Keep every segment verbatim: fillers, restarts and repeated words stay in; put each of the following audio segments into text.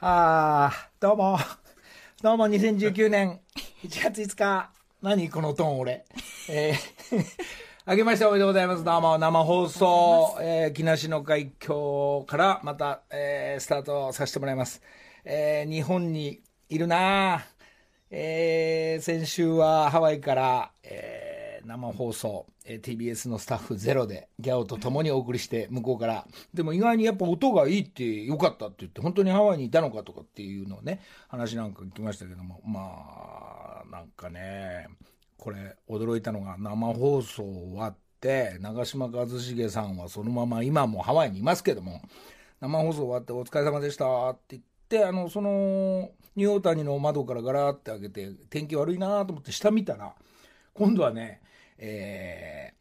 ああ、どうもどうもにせんじゅうきゅうねんいちがついつか、何このトーン俺、えー、明けましておめでとうございます。どうも生放送、えー、木梨の海峡からまた、えー、スタートさせてもらいます、えー、日本にいるな、えー、先週はハワイから、えー、生放送、えー、ティービーエス のスタッフゼロでギャオと共にお送りして、向こうからでも意外にやっぱ音がいいってよかったって言って、本当にハワイにいたのかとかっていうのをね、話なんか聞きましたけども、まあなんかね、これ驚いたのが、生放送終わって長嶋一茂さんはそのまま今もハワイにいますけども、生放送終わってお疲れ様でしたって言って、あのそのニューオータニの窓からガラーって開けて、天気悪いなと思って下見たら、今度はね、え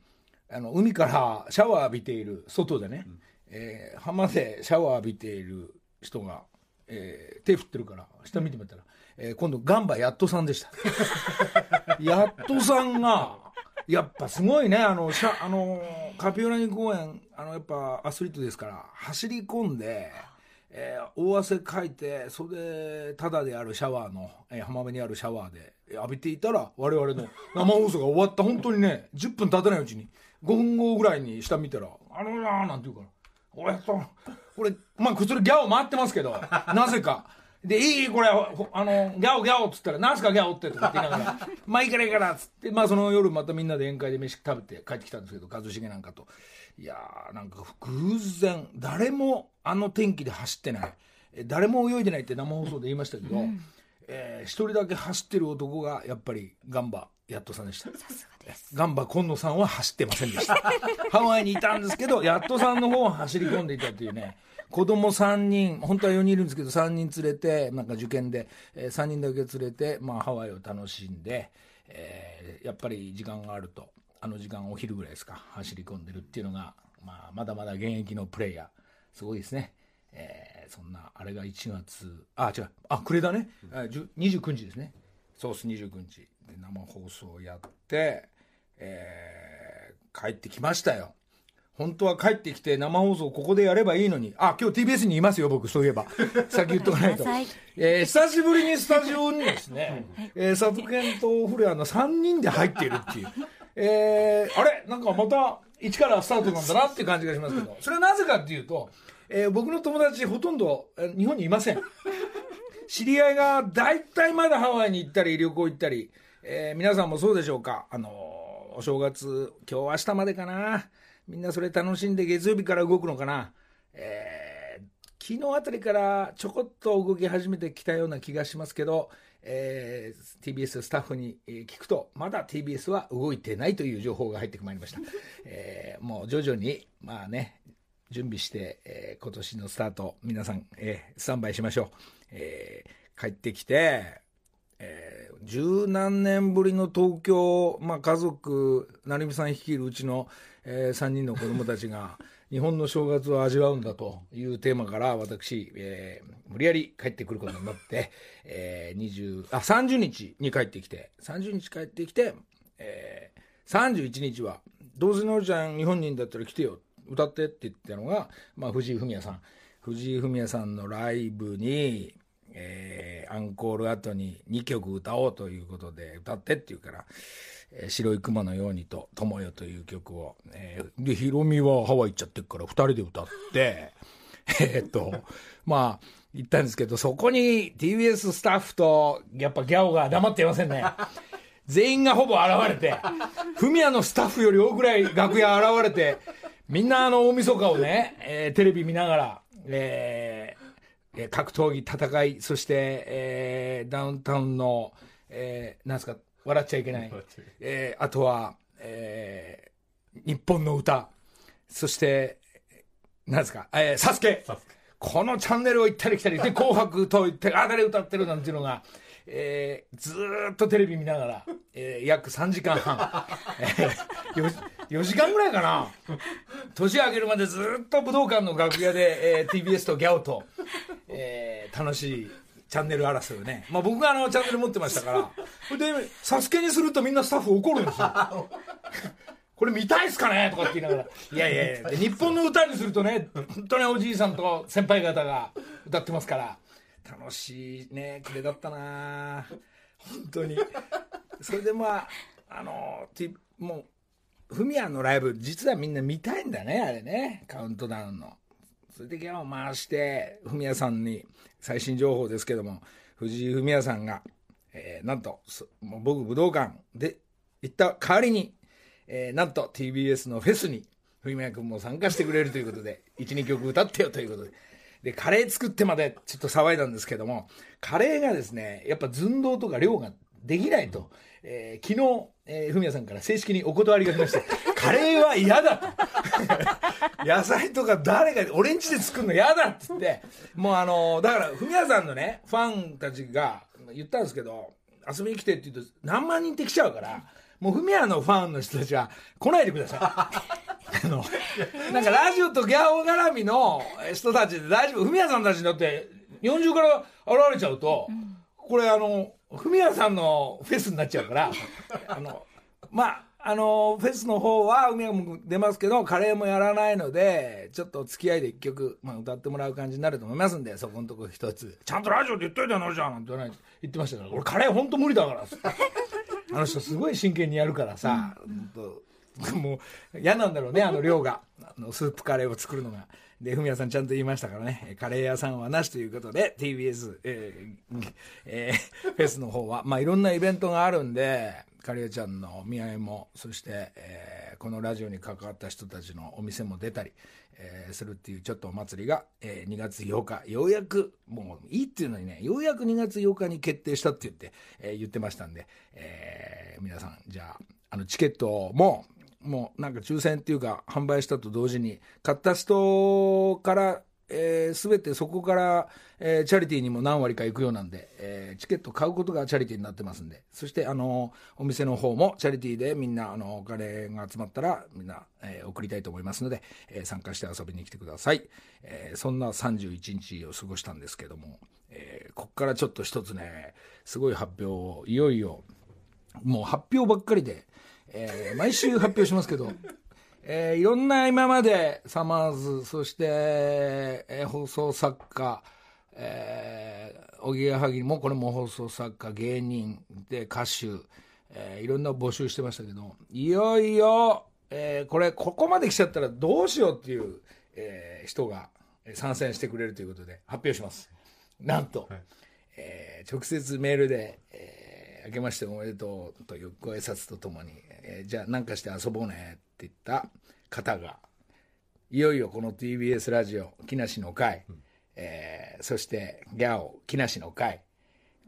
ー、あの海からシャワー浴びている、外でね、うん、えー、浜でシャワー浴びている人が、えー、手振ってるから下見てみたら、えー、今度ガンバやっとさんでしたやっとさんがやっぱすごいね、あの、あのカピオラニ公園、あのやっぱアスリートですから走り込んで、えー、大汗かいて、それでタダであるシャワーの、えー、浜辺にあるシャワーで浴びていたら、我々の生放送が終わった本当にねじゅっぷん経たないうちに、ごふんごぐらいに下見たら「あのな」なんて言うから「おやっと俺まあこっちのギャオ回ってますけどなぜか」で「いいこれあのギャオギャオ」っつったら「なんすかギャオって」とか言いながら「まあいいからいいから」っつって、まあその夜またみんなで宴会で飯食べて帰ってきたんですけど、一茂なんかと、いやーなんか偶然誰もあの天気で走ってない、誰も泳いでないって生放送で言いましたけど、うん、えー、ひとりだけ走ってる男がやっぱりガンバやっとさんでした。さすがです。ガンバ今野さんは走ってませんでしたハワイにいたんですけど、やっとさんの方は走り込んでいたというね。子供さんにん、本当はよにんいるんですけど、さんにん連れて、なんか受験で、えー、さんにんだけ連れて、まあ、ハワイを楽しんで、えー、やっぱり時間があると、あの時間お昼ぐらいですか、走り込んでるっていうのが、まあ、まだまだ現役のプレイヤー、すごいですね。えー、そんなあれがいちがつ、あ違う、あ暮れだね、にじゅうくにちですね。そうです、にじゅうくにちで生放送やって、えー、帰ってきましたよ。本当は帰ってきて生放送ここでやればいいのに、あ今日 ティービーエス にいますよ僕、そういえば先言っとかないと、えー、久しぶりにスタジオにですね、えー、佐藤健と古谷のさんにんで入っているっていう、えー、あれなんかまた一からスタートなんだなっていう感じがしますけど、それはなぜかっていうと、えー、僕の友達ほとんど日本にいません。知り合いが大体まだハワイに行ったり旅行行ったり、えー、皆さんもそうでしょうか。あのー、お正月今日明日までかな、みんなそれ楽しんで月曜日から動くのかな、えー、昨日あたりからちょこっと動き始めてきたような気がしますけど、えー、ティービーエス スタッフに聞くとまだ ティービーエス は動いてないという情報が入ってまいりました、えー、もう徐々にまあね準備して、えー、今年のスタート皆さん、えー、スタンバイしましょう、えー、帰ってきて、えー、十何年ぶりの東京、まあ、家族成美さん率いるうちの、えー、さんにんの子供たちが日本の正月を味わうんだというテーマから私、えー、無理やり帰ってくることになって、えー、さんじゅうにちに帰ってきてさんじゅうにち帰ってきて、えー、さんじゅういちにちはどうせのおじちゃん日本人だったら来てよ歌ってって言ったのが、まあ、藤井フミヤさん藤井フミヤさんのライブに、えー、アンコール後ににきょく歌おうということで歌ってって言うから、えー、白い雲のようにと友よという曲を、えー、でヒロミはハワイ行っちゃってるからふたりで歌ってえっとまあ行ったんですけど、そこに ティービーエス スタッフとやっぱギャオが黙っていませんね全員がほぼ現れてフミヤのスタッフより多くらい楽屋現れて、みんなあの大晦日をね、えー、テレビ見ながら、えー、格闘技戦い、そして、えー、ダウンタウンの、えー、なんですか笑っちゃいけない、えー、あとは、えー、日本の歌、そしてなんですか、えー、サスケ、サスケこのチャンネルを行ったり来たりで紅白と言ってあ誰歌ってるなんていうのが、えー、ずーっとテレビ見ながら、えー、約さんじかんはん、えー、よしよじかんぐらいかな年明けるまでずっと武道館の楽屋で、えー、ティービーエス とギャオと、えー、楽しいチャンネル争いをね、まあ、僕があのチャンネル持ってましたからでサスケにするとみんなスタッフ怒るんですよこれ見たいっすかねとかって言いながらいやいやいやで日本の歌にするとね本当におじいさんと先輩方が歌ってますから楽しいね暮れだったな本当に。それでまああのもうフミヤのライブ実はみんな見たいんだねあれね、カウントダウンの。それでギャを回してフミヤさんに最新情報ですけども、藤井フミヤさんが、えー、なんともう僕武道館で行った代わりに、えー、なんと ティービーエス のフェスにフミヤ君も参加してくれるということでいち、にきょく歌ってよということで。でカレー作ってまでちょっと騒いだんですけども、カレーがですねやっぱ寸胴とか量ができないと、えー、昨日、えー、フミヤさんから正式にお断りが来ましてカレーは嫌だと野菜とか誰が俺ん家で作るの嫌だっつって、もうあのだからフミヤさんのねファンたちが言ったんですけど、遊びに来てって言うと何万人って来ちゃうから、もうフミヤのファンの人たちは来ないでくださいあのなんかラジオとギャオ絡みの人たちで大丈夫、フミヤさんたちにだって日本中から現れちゃうと、これあのフミヤさんのフェスになっちゃうからあのまああのフェスの方はフミヤも出ますけどカレーもやらないので、ちょっと付き合いで一曲、まあ、歌ってもらう感じになると思いますんで、そこのとこ一つちゃんとラジオで言っといたのじゃんって言ってましたから、俺カレー本当無理だからあの人すごい真剣にやるからさ、本当もう嫌なんだろうねあの量があのスープカレーを作るのが。でフミヤさんちゃんと言いましたからね、カレー屋さんはなしということで ティービーエス、えーえー、フェスの方はまあいろんなイベントがあるんで、カレーちゃんのお見合いも、そして、えー、このラジオに関わった人たちのお店も出たり、えー、するっていうちょっとお祭りが、えー、にがつようかようやくもういいっていうのにね、ようやくにがつようかに決定したって言って、えー、言ってましたんで、えー、皆さんじゃああのチケットももうなんか抽選っていうか販売したと同時に買った人から、えー、全てそこから、えー、チャリティーにも何割か行くようなんで、えー、チケット買うことがチャリティーになってますんで、そしてあのお店の方もチャリティーでみんなあのお金が集まったらみんな、えー、送りたいと思いますので、えー、参加して遊びに来てください、えー、そんなさんじゅういちにちを過ごしたんですけども、えー、こっからちょっと一つねすごい発表をいよいよもう発表ばっかりでえー、毎週発表しますけど、えー、いろんな今までサマーズ、そして、えー、放送作家、えー、おぎやはぎもこれも放送作家、芸人で歌手、えー、いろんな募集してましたけど、いよいよ、えー、これここまで来ちゃったらどうしようっていう、えー、人が参戦してくれるということで発表します。なんと、はい、えー、直接メールで、えー明けましておめでとうというご挨拶とともに、えー、じゃあ何かして遊ぼうねって言った方がいよいよこの ティービーエス ラジオ木梨の会、うん、えー、そしてギャオ木梨の会、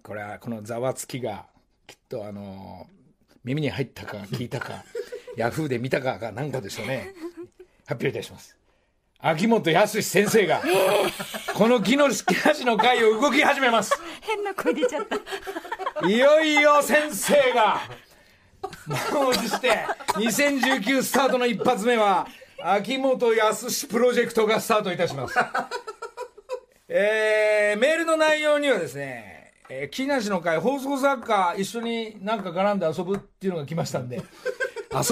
これはこのざわつきがきっとあのー、耳に入ったか聞いたかヤフーで見たかが何かでしょうね発表いたします。秋元康先生がこの木梨の会を動き始めます。変な声出ちゃったいよいよ先生が満を持してにせんじゅうきゅうスタートの一発目は秋元康プロジェクトがスタートいたしますえー、メールの内容にはですね、えー、木梨の会放送作家一緒になんか絡んで遊ぶっていうのが来ましたんで遊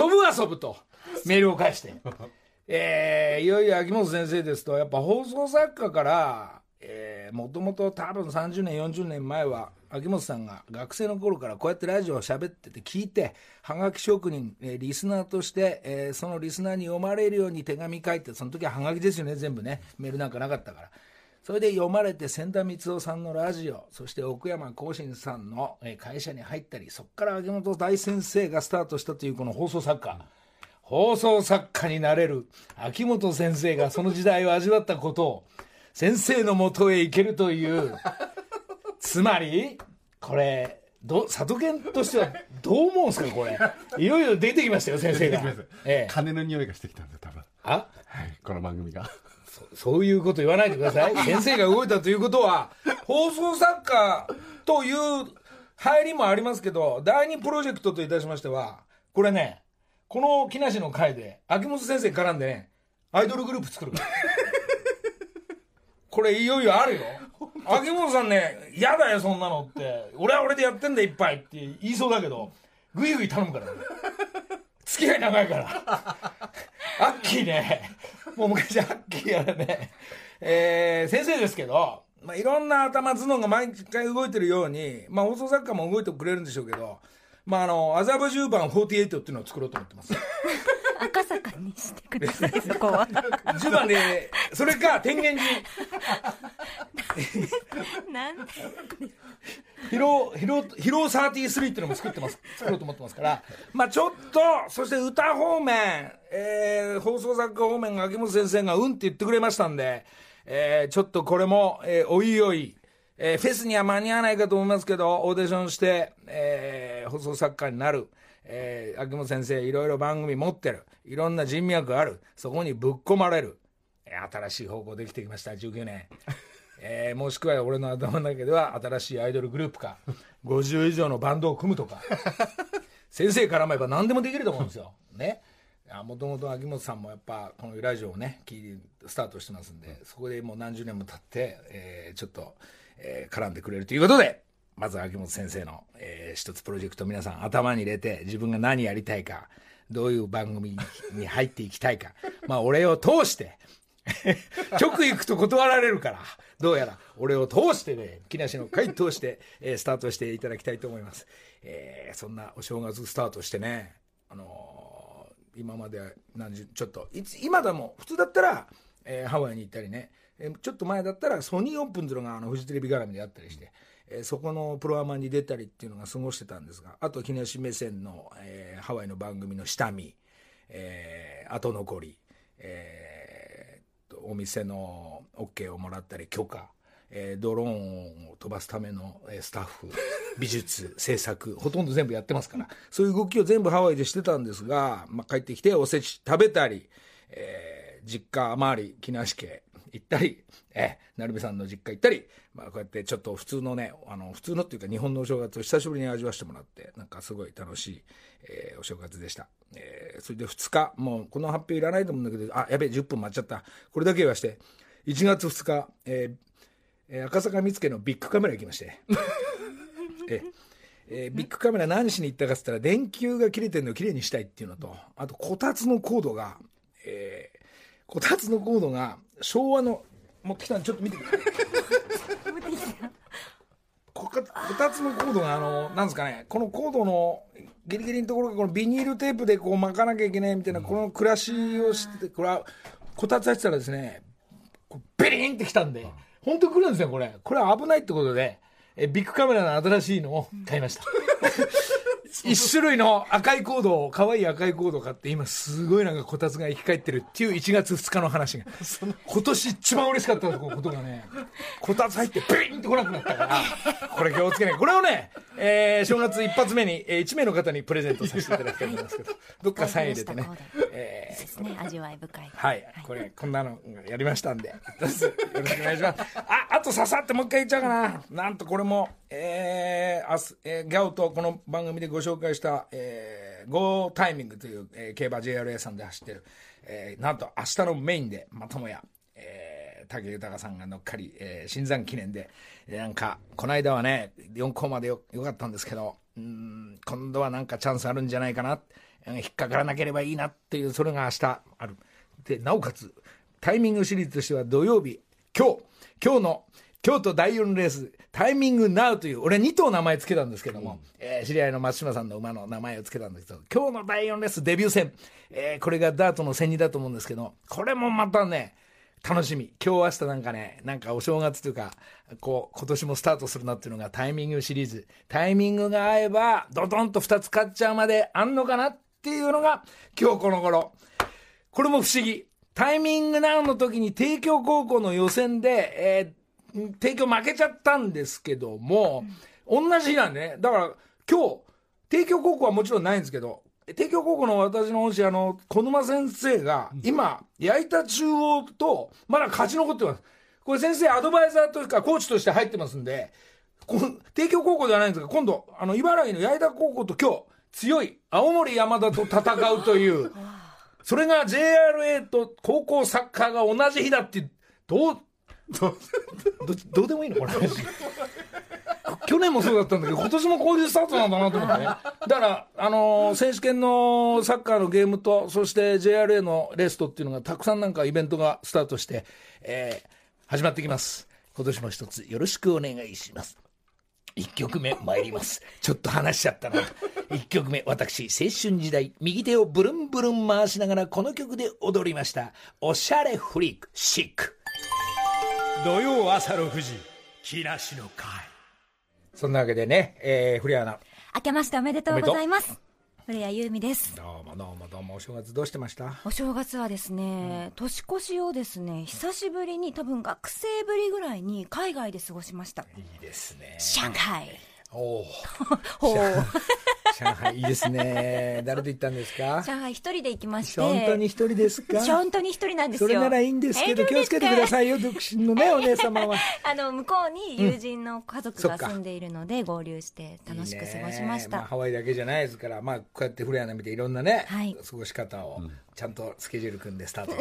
ぶ遊ぶとメールを返してえー、いよいよ秋元先生ですと、やっぱ放送作家からもともと多分さんじゅうねんよんじゅうねんまえは秋元さんが学生の頃からこうやってラジオを喋ってて聞いて、はがき職人、えー、リスナーとして、えー、そのリスナーに読まれるように手紙書いて、その時ははがきですよね全部ね、メールなんかなかったから、それで読まれて千田光雄さんのラジオ、そして奥山浩信さんの会社に入ったり、そこから秋元大先生がスタートしたというこの放送作家、放送作家になれる秋元先生がその時代を味わったことを先生のもとへ行けるというつまりこれど佐渡県としてはどう思うんですか、これいよいよ出てきましたよ先生が、ええ、金の匂いがしてきたんだ多分あ、はい、この番組が そ, そういうこと言わないでください先生が動いたということは放送作家という入りもありますけど、だいにプロジェクトといたしましてはこれね、この木梨の会で秋元先生絡んでねアイドルグループ作るからこれいよいよあるよ、秋元さんね、やだよそんなのって俺は俺でやってんだいっぱいって言いそうだけどグイグイ頼むから、ね、付き合い長いからアッキーね、もう昔アッキーやらね、えー、先生ですけどまあ、いろんな頭頭脳が毎回動いてるように、まあ、放送作家も動いてくれるんでしょうけど、まあ、あの麻布十番フォーティーエイトっていうのを作ろうと思ってます。赤坂にしてください。そこは十番で、それか天元寺なんてヒロヒロヒロサーティスリーっていうのも作ってます作ろうと思ってますから、まあ、ちょっとそして歌方面、えー、放送作家方面が秋元先生がうんって言ってくれましたんで、えー、ちょっとこれも、えー、おいおい、えー、フェスには間に合わないかと思いますけどオーディションして、えー、放送作家になる。えー、秋元先生いろいろ番組持ってる、いろんな人脈ある、そこにぶっ込まれる、えー、新しい方向できてきましたじゅうきゅうねん、えー、もしくは俺の頭の中では新しいアイドルグループかごじゅう以上のバンドを組むとか先生絡めば何でもできると思うんですよね。もともと秋元さんもやっぱこのラジオをね聞いてスタートしてますんで、そこでもう何十年も経って、えー、ちょっと、えー、絡んでくれるということで、まず秋元先生の、えー、一つプロジェクトを皆さん頭に入れて、自分が何やりたいか、どういう番組に入っていきたいか、まあ俺を通して直行くと断られるから、どうやら俺を通してね、木梨の会通して、えー、スタートしていただきたいと思います、えー、そんなお正月スタートしてね、あのー、今まで何十ちょっといつ今でも普通だったら、えー、ハワイに行ったりね、えー、ちょっと前だったらソニーオープンというのがあのフジテレビ絡みであったりして、えー、そこのプロアマに出たりっていうのが過ごしてたんですが、あと木梨目線の、えー、ハワイの番組の下見、えー、後残り、えー、とお店の OK をもらったり許可、えー、ドローンを飛ばすためのスタッフ、美術、制作、ほとんど全部やってますから、そういう動きを全部ハワイでしてたんですが、まあ、帰ってきておせち食べたり、えー、実家周り木梨家行ったり、え成美さんの実家行ったり、まあ、こうやってちょっと普通のね、あの普通のっていうか日本のお正月を久しぶりに味わわせてもらって、なんかすごい楽しい、えー、お正月でした、えー、それでふつか、もうこの発表いらないと思うんだけど、あやべえじゅっぷん待っちゃった、これだけ言わして、いちがつふつか、えー、赤坂見附のビッグカメラ行きましてええー、ビッグカメラ何しに行ったかっつったら、電球が切れてるのをきれいにしたいっていうのと、あとこたつのコードが、えー、こたつのコードが昭和の持ってきたんでちょっと見てください。こたつのコードがあのなんですかね、このコードのギリギリのところがこのビニールテープでこう巻かなきゃいけないみたいな、この暮らしをしてて、これはこたつやってたらですね、ベリーンってきたんで、本当に来るんですよこれ。これは危ないってことで、えビッグカメラの新しいのを買いました。一種類の赤いコードを、可愛い赤いコードを買って、今すごいなんかこたつが生き返ってるっていういちがつふつかの話が、今年一番嬉しかったことがね、こたつ入ってピンって来なくなったから、これ気をつけない。これをね、えー、正月一発目に、えー、いち名の方にプレゼントさせていただきたいと思いますけど、どっかサイン入れてね、えー、ですね、味わい深い、はい、はい、これこんなのやりましたんで、よろしくお願いします。ああとささってもう一回言っちゃうかな。なんとこれも、えー、明日、えー、ギャオとこの番組でご紹介した、えー、ゴータイミングという、えー、競馬 ジェイアールエー さんで走ってる、えー、なんと明日のメインでまたもや、えー、武豊さんが乗っかり、えー、新山記念で、なんかこの間はねよん校まで よ, よかったんですけど、うーん今度はなんかチャンスあるんじゃないかな、引っかからなければいいなっていう、それが明日ある。でなおかつタイミングシリーズとしては土曜日、今日今日の京都だいよんレース、タイミングナウという、俺に頭名前つけたんですけども、うんえー、知り合いの松島さんの馬の名前をつけたんですけど、今日のだいよんレースデビュー戦、えー、これがダートの戦にだと思うんですけど、これもまたね楽しみ。今日明日なんかね、なんかお正月というかこう今年もスタートするなっていうのが、タイミングシリーズ、タイミングが合えばドドンとふたつ勝っちゃうまであんのかなっていうのが今日この頃。これも不思議、タイミングナウの時に帝京高校の予選で、えー帝京負けちゃったんですけども、うん、同じ日なんでね、だから今日帝京高校はもちろんないんですけど、帝京高校の私の恩師、あの小沼先生が今矢板中央とまだ勝ち残ってます。これ先生アドバイザーというかコーチとして入ってますんで、帝京高校ではないんですが、今度あの茨城の矢板高校と今日強い青森山田と戦うというそれが ジェイアールエー と高校サッカーが同じ日だって、どうど, ど, どうでもいいのこれ去年もそうだったんだけど、今年もこういうスタートなんだなと思ってね。だから、あのー、選手権のサッカーのゲームと、そして ジェイアールエー のレースとっていうのがたくさんなんかイベントがスタートして、えー、始まってきます。今年も一つよろしくお願いします。いっきょくめ参ります。ちょっと話しちゃったな。いっきょくめ、私青春時代右手をブルンブルン回しながらこの曲で踊りました。おしゃれフリークシック、土曜朝ろくじ、木梨の会。そんなわけでね、えー、古谷アナ、明けましておめでとうございます。古谷由美です。どうもどうもどうも。お正月どうしてました？お正月はですね、うん、年越しをですね、久しぶりに、多分学生ぶりぐらいに海外で過ごしました。いいですね。上海。おお上海いいですね。誰と行ったんですか？上海一人で行きまして。本当に一人ですか？本当に一人なんですよ。それならいいんですけど、気をつけてくださいよ、独身のねお姉様は。あの向こうに友人の家族が住んでいるので、うん、合流して楽しく過ごしました。いい、まあ、ハワイだけじゃないですから、まあ、こうやって古谷の見ていろんなね、はい、過ごし方を、うん、ちゃんとスケジュール組んでスタート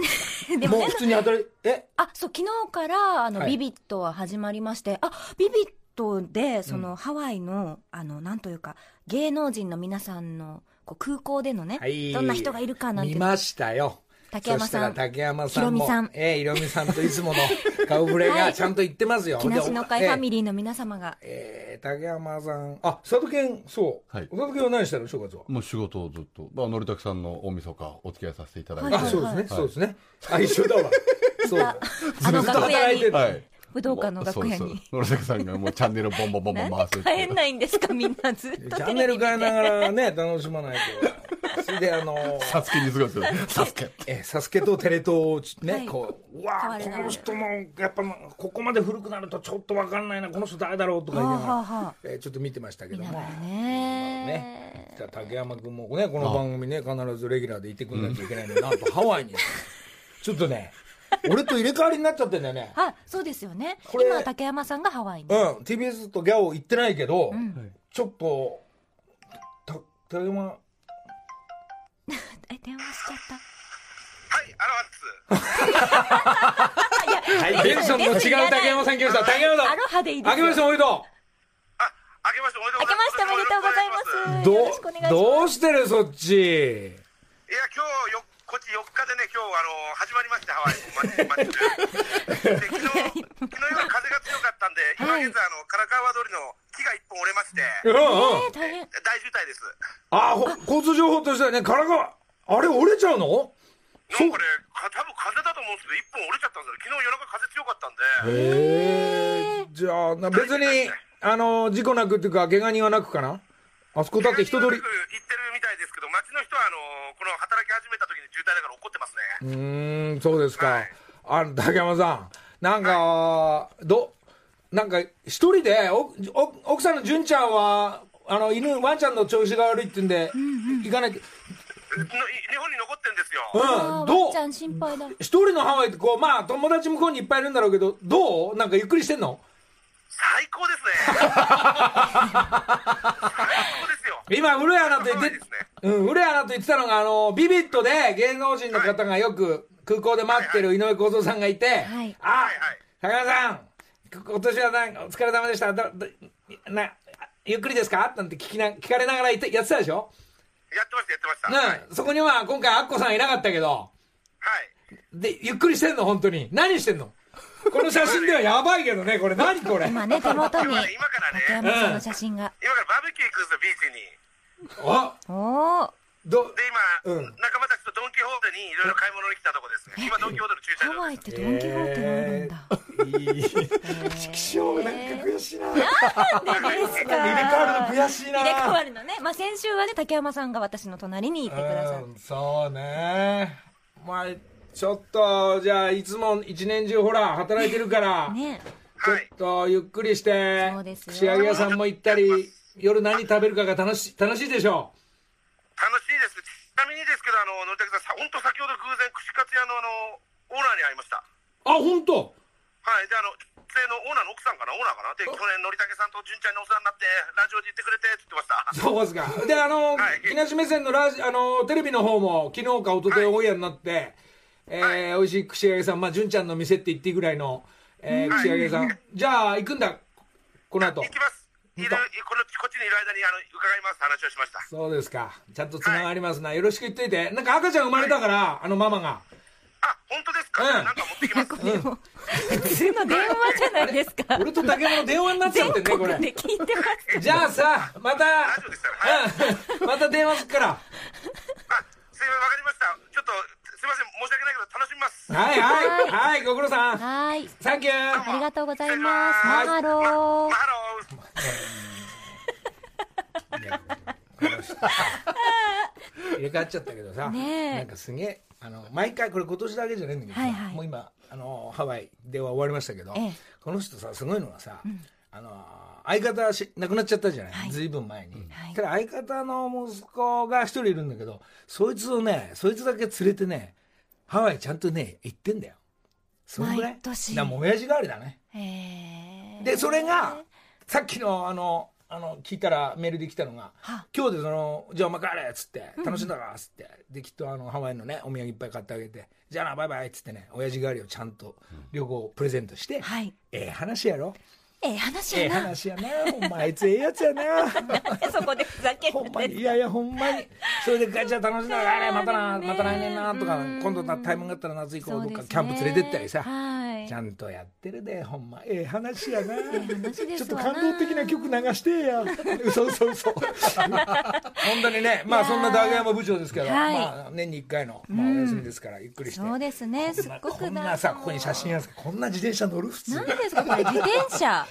で も, もう普通に働いて、あ、そう、昨日からあの、はい、ビビットは始まりまして、あ、ビビットで、そのハワイの、うん、あのなんというか芸能人の皆さんのこう空港でのね、はい、どんな人がいるかなんて見ましたよ。竹山さん、竹山さんも、ひろみさん、えー、ひろみさんといつもの顔ぶれがちゃんと言ってますよ。木梨の会ファミリーの皆様が、えーえー、竹山さん、あ、佐渡県、そう、はい、佐渡県は何したの正月は？もう仕事をずっと、まあ、のりたくさんの大晦日お付き合いさせていただいて、はいはいはい、あ、そうですね、そうですね、はい、あ、一緒だわ。そうだ、あの楽屋に、はい。武道館の楽屋に野呂崎さんがもうチャンネルボンボンボンボン回す。なんで帰んないんですか、みんなずっとテレビ見てチャンネル変えながらね、楽しまないと。それであのサスケにすごいですよね。サスケえサスケとテレ東をね、はい、こう、うわー、この人もやっぱここまで古くなるとちょっと分かんないな、この人誰だろうとか言いながら、はーはーはー、えー、ちょっと見てましたけどもね。じゃあ竹山君もね、この番組ね、必ずレギュラーでいてくんなきゃいけないのに、うん、なんとハワイにちょっとね俺と入れ替わりになっちゃってんだよね。あ、そうですよね。今竹山さんがハワイに、うん、ティービーエス とギャオ行ってないけど、うん、ちょっとた竹山電話しちゃった。はい、アロハっつテンションの違う竹山さん来ました。竹山さん、アロハでいいですよ。明けましておめでとう。あ、明けましておめでとうございます。明けましておめでとうございます。よろしくお願いします。どうしてるそっち。いや、今日よっこっちよっかでね、今日あの始まりまして、ハワイで昨日、昨日夜風が強かったんで、今現在あの、唐川通りの木が一本折れまして、えー、大渋滞です。あ、交通情報としてはね、唐川あれ折れちゃうの？なんかね、多分風だと思うんですけど、一本折れちゃったんですけど、昨日夜中風強かったんで。へえ。じゃあ別に、ね、あの事故なくっていうか、怪我人はなくかな。あそこだって人通り行ってるみたいですけど、街の人はあのこの働き始めた時に渋滞だから怒ってますね。うーん、そうですか、はい、あの竹山さんなんか、はい、どなんか一人でおお奥さんの純ちゃんはあの犬ワンちゃんの調子が悪いってんで、うんうん、行かなきゃ。日本に残ってるんですよ、うん、どうワンちゃん心配だ。一人のハワイってこう、まあ友達向こうにいっぱいいるんだろうけど、どうなんかゆっくりしてんの？最高ですね。最高ですよ。今古谷アナと言って、うん、古谷アナと言ってたのがあのビビットで芸能人の方がよく空港で待ってる井上公造さんがいて、はい、あ、はいはい、高田さん今年はなんかお疲れ様でしただだなゆっくりですかなんて聞きな聞かれながらやってやってたでしょ。やってましたやってました。うん、はい、そこには今回アッコさんいなかったけど、はい。でゆっくりしてんの本当に何してんの？この写真ではやばいけどね、これ何これ。今ね、手元に竹山さんの写真が。今からバーベキュー行くんですよ、ビーチに。あおどで、今、うん、仲間たちとドンキホーテにいろいろ買い物に来たとこですね。今ドンキホーテの駐車場。ハワイってドンキホーテがあるんだ。ちくしょう、なんか悔しいな。なんでですか。入れ替わるの悔しいな。入れ替わるのね。まあ先週はね、竹山さんが私の隣にいてくださって、うん、そうね。まあちょっとじゃあいつも一年中ほら働いてるから、ね、ちょっとゆっくりして、はい、串揚げ屋さんも行ったり、夜何食べるかが楽し楽しいでしょう。楽しいです。ちなみにですけど、あの野崎さん、本当先ほど偶然串カツ屋のあのオーナーに会いました。あ、本当。はい。で、あの女性のオーナーの奥さんかな、オーナーかな。で、去年野崎さんと純ちゃんにお世話になってラジオで言ってくれてって言ってました。そうですか。で、あの、はい、木梨目線のラジあのテレビの方も昨日か一昨日オンエアになって。はい、えーはい、美味しい串揚げさん、まあ純ちゃんの店って言っていいぐらいの、えー、串揚げさん、はい、じゃあ行くんだこの後。行きます。いるこのこっちにいる間にあの伺います話をしました。そうですか。ちゃんとつながりますな、はい、よろしく言っといて。なんか赤ちゃん生まれたから、はい、あのママが。あ、あ、本当ですか、うん、なんか持ってきます。これも普通の電話じゃないですか。俺と竹山の電話になっちゃってね、これ。全国で聞いてます。じゃあさ、また、うん、また電話すっから。あ、すいません、わかりました。ちょっとすいません、申し訳ないけど楽しみます。はいはいはい、ご苦労さん。はい。サンキュー。ありがとうございます。マハロー。マハロー。いや、入れ替わっちゃったけどさ、ね、なんかすげえ。あの毎回これ今年だけじゃないんだけど、はいはい、もう今あのハワイでは終わりましたけど、ええ、この人さすごいのがさ、うん、あの相方し亡くなっちゃったじゃない、はい、ずいぶん前に、はい、ただ相方の息子が一人いるんだけど、そいつをね、そいつだけ連れてね、ハワイちゃんとね行ってんだよ。そのぐらいだもう親父代わりだね、えー、でそれがさっきのあのあの聞いたらメールできたのが、今日でそのじゃあお前帰れっつって楽しんだからっつって、うん、できっとあのハワイのねお土産いっぱい買ってあげて、じゃあなバイバイっつってね、親父代わりをちゃんと旅行をプレゼントして、うん、はい、ええ話やろ、ええ話やな、ええ話やな、ほんまあいつええやつやなそこでふざけるんですか。いやいやほんまにそれでガチャ楽しんだからあれまたなまた来年なとか、今度タイムがあったら夏以降どっかキャンプ連れてったりさ、ちゃんとやってるで、ほんまええ話やな、ええ話ですわな、ちょっと感動的な曲流してや嘘嘘嘘本当にね、まあそんなダーゲーム部長ですけど、はい、まあ、年にいっかいの、まあ、お休みですからゆっくりして、そうですね、すっごくこんなさ、ここに写真やさ、こんな自転車乗る普通なんですかこれ、自転車ハ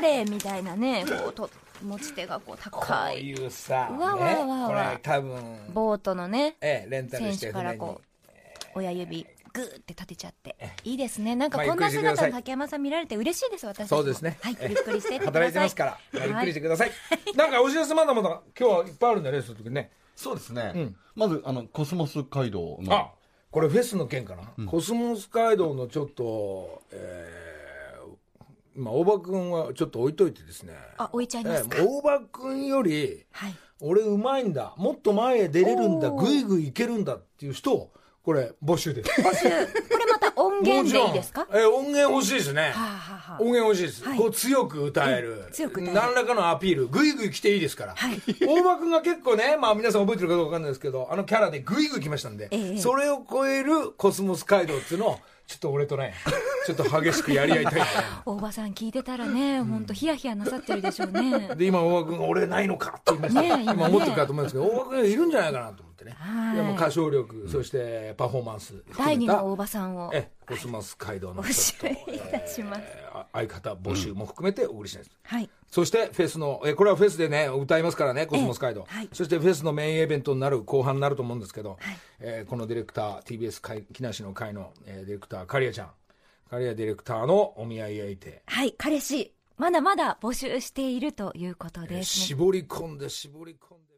ーレーみたいなね、こうと持ち手がこう高いこういうさ、うわわわわ、ね、これ多分ボートのね、ええ、レンタルしてる船に選手からこう、えー、親指グーって立てちゃって、えー、いいですね、なんかこんな姿の竹山さん見られて嬉しいです、私そうですね、はい、ゆっくりしてってください働いてますから、はい、ゆっくりしてくださいなんかお知らせまだまだ今日はいっぱいあるんだね、その時ね、そうですね、うん、まずあのコスモス街道の、あ、これフェスの件かな、うん、コスモス街道のちょっと、えーまあ、大場君はちょっと置いといてですね、あ、置いちゃいますか、えー、大場君より、はい、俺うまいんだ、もっと前へ出れるんだ、ぐいぐいいけるんだっていう人をこれ募集です募集、これまた音源でいいですか、えー、音源欲しいですね、ははは音源欲しいです、はい、こう強く歌える、強く歌える何らかのアピール、ぐいぐい来ていいですから、はい、大場君が結構ね、まあ、皆さん覚えてるかどうか分かんないですけど、あのキャラでぐいぐい来ましたんで、えー、それを超えるコスモス街道っていうのをちょっと俺とねちょっと激しくやり合いたいね大場さん聞いてたらね、本当ヒヤヒヤなさってるでしょうねで今大場君が俺ないのかって言いました、ね、今思ってるかと思うんですけど、大場君いるんじゃないかなと思ってね、でも歌唱力、うん、そしてパフォーマンス第二の大場さんをえコスモス街道の募集いたします、えー、相方募集も含めてお送りしたいです、うん、はい、そしてフェスのえこれはフェスでね歌いますからね、コスモス街道、はい、そしてフェスのメインイベントになる後半になると思うんですけど、はい、えー、このディレクター ティービーエス 会木梨の会の、えー、ディレクターカリアちゃん、カリアディレクターのお見合い相手、はい、彼氏まだまだ募集しているということです、ね、えー、絞り込んで絞り込んで